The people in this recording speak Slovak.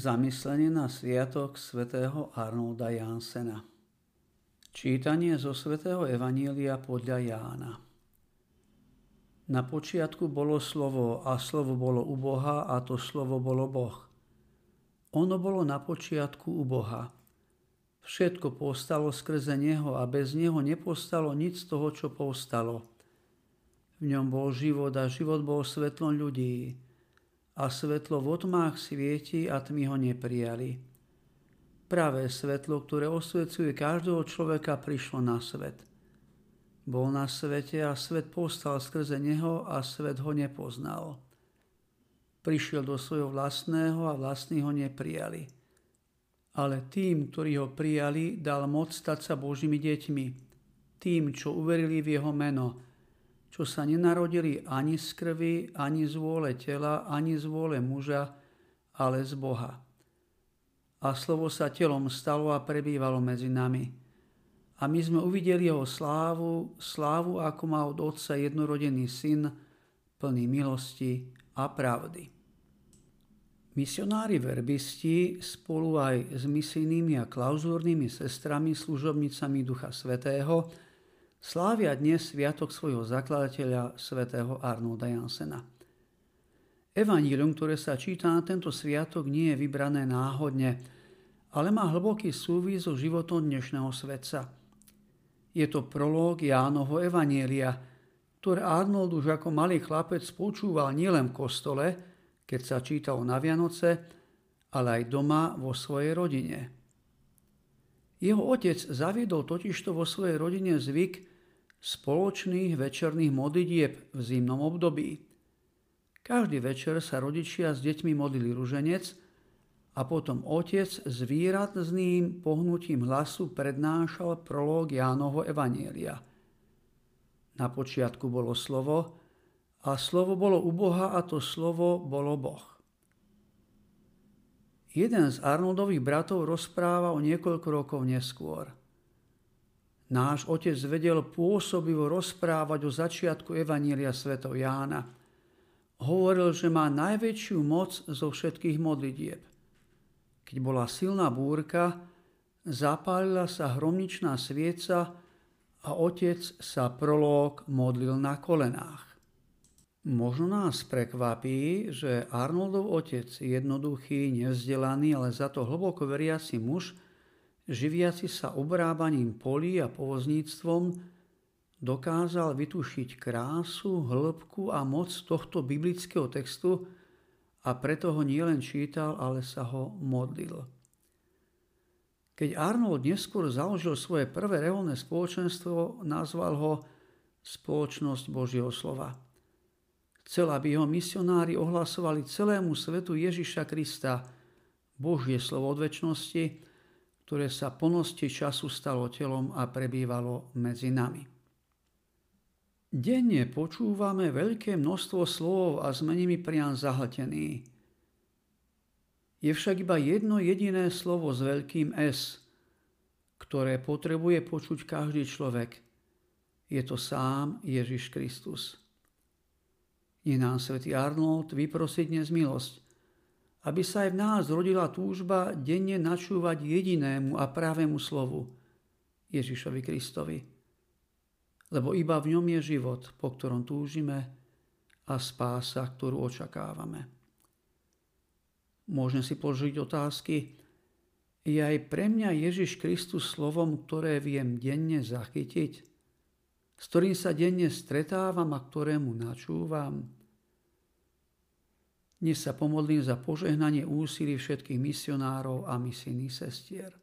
Zamyslenie na sviatok svätého Arnolda Janssena. Čítanie zo svätého Evanília podľa Jána. Na počiatku bolo slovo, a slovo bolo u Boha, a to slovo bolo Boh. Ono bolo na počiatku u Boha. Všetko povstalo skrze neho a bez neho nepovstalo nič z toho, čo povstalo. V ňom bol život a život bol svetlom ľudí. A svetlo v otmách svieti a tmy ho neprijali. Pravé svetlo, ktoré osvecuje každého človeka, prišlo na svet. Bol na svete a svet povstal skrze neho a svet ho nepoznal. Prišiel do svojho vlastného a vlastní ho neprijali. Ale tým, ktorí ho prijali, dal moc stať sa Božími deťmi, tým, čo uverili v jeho meno, čo sa nenarodili ani z krvi, ani z vôle tela, ani z vôle muža, ale z Boha. A slovo sa telom stalo a prebývalo medzi nami. A my sme uvideli jeho slávu, slávu, ako má od Otca jednorodený Syn, plný milosti a pravdy. Misionári verbisti spolu aj s misijnými a klauzúrnymi sestrami, služobnicami Ducha Svätého, slávia dnes sviatok svojho zakladateľa svätého Arnolda Janssena. Evanjelium, ktoré sa číta na tento sviatok, nie je vybrané náhodne, ale má hlboký súvis so životom dnešného svetca. Je to prológ Jánovho evanjelia, ktoré Arnold už ako malý chlapec počúval nielen v kostole, keď sa čítalo na Vianoce, ale aj doma vo svojej rodine. Jeho otec zaviedol totižto vo svojej rodine zvyk spoločných večerných modlitieb v zimnom období. Každý večer sa rodičia s deťmi modlili ruženec a potom otec s výrazným pohnutím hlasu prednášal prológ Jánovho evanjelia. Na počiatku bolo slovo a slovo bolo u Boha a to slovo bolo Boh. Jeden z Arnoldových bratov rozpráva o niekoľko rokov neskôr. Náš otec vedel pôsobivo rozprávať o začiatku evanjelia svätého Jána. Hovoril, že má najväčšiu moc zo všetkých modlitieb. Keď bola silná búrka, zapálila sa hromničná svieca a otec sa prológ modlil na kolenách. Možno nás prekvapí, že Arnoldov otec, jednoduchý, nevzdelaný, ale za to hlboko veriaci muž, živiaci sa obrábaním polí a povozníctvom, dokázal vytušiť krásu, hĺbku a moc tohto biblického textu a preto ho nielen čítal, ale sa ho modlil. Keď Arnold neskôr založil svoje prvé reholné spoločenstvo, nazval ho Spoločnosť Božieho slova. Chcel, aby ho misionári ohlasovali celému svetu Ježiša Krista, Božie slovo od večnosti, ktoré sa po plnosti času stalo telom a prebývalo medzi nami. Denne počúvame veľké množstvo slov a sme nimi priam zahltení. Je však iba jedno jediné slovo s veľkým S, ktoré potrebuje počuť každý človek. Je to sám Ježiš Kristus. Je nám svätý Arnold vyprosiť dnes milosť, aby sa aj v nás rodila túžba denne načúvať jedinému a pravému slovu, Ježišovi Kristovi. Lebo iba v ňom je život, po ktorom túžime a spása, ktorú očakávame. Môžem si položiť otázky. Je aj pre mňa Ježiš Kristus slovom, ktoré viem denne zachytiť, s ktorým sa denne stretávam a ktorému načúvam? Dnes sa pomodlím za požehnanie úsilí všetkých misionárov a misijných sestier.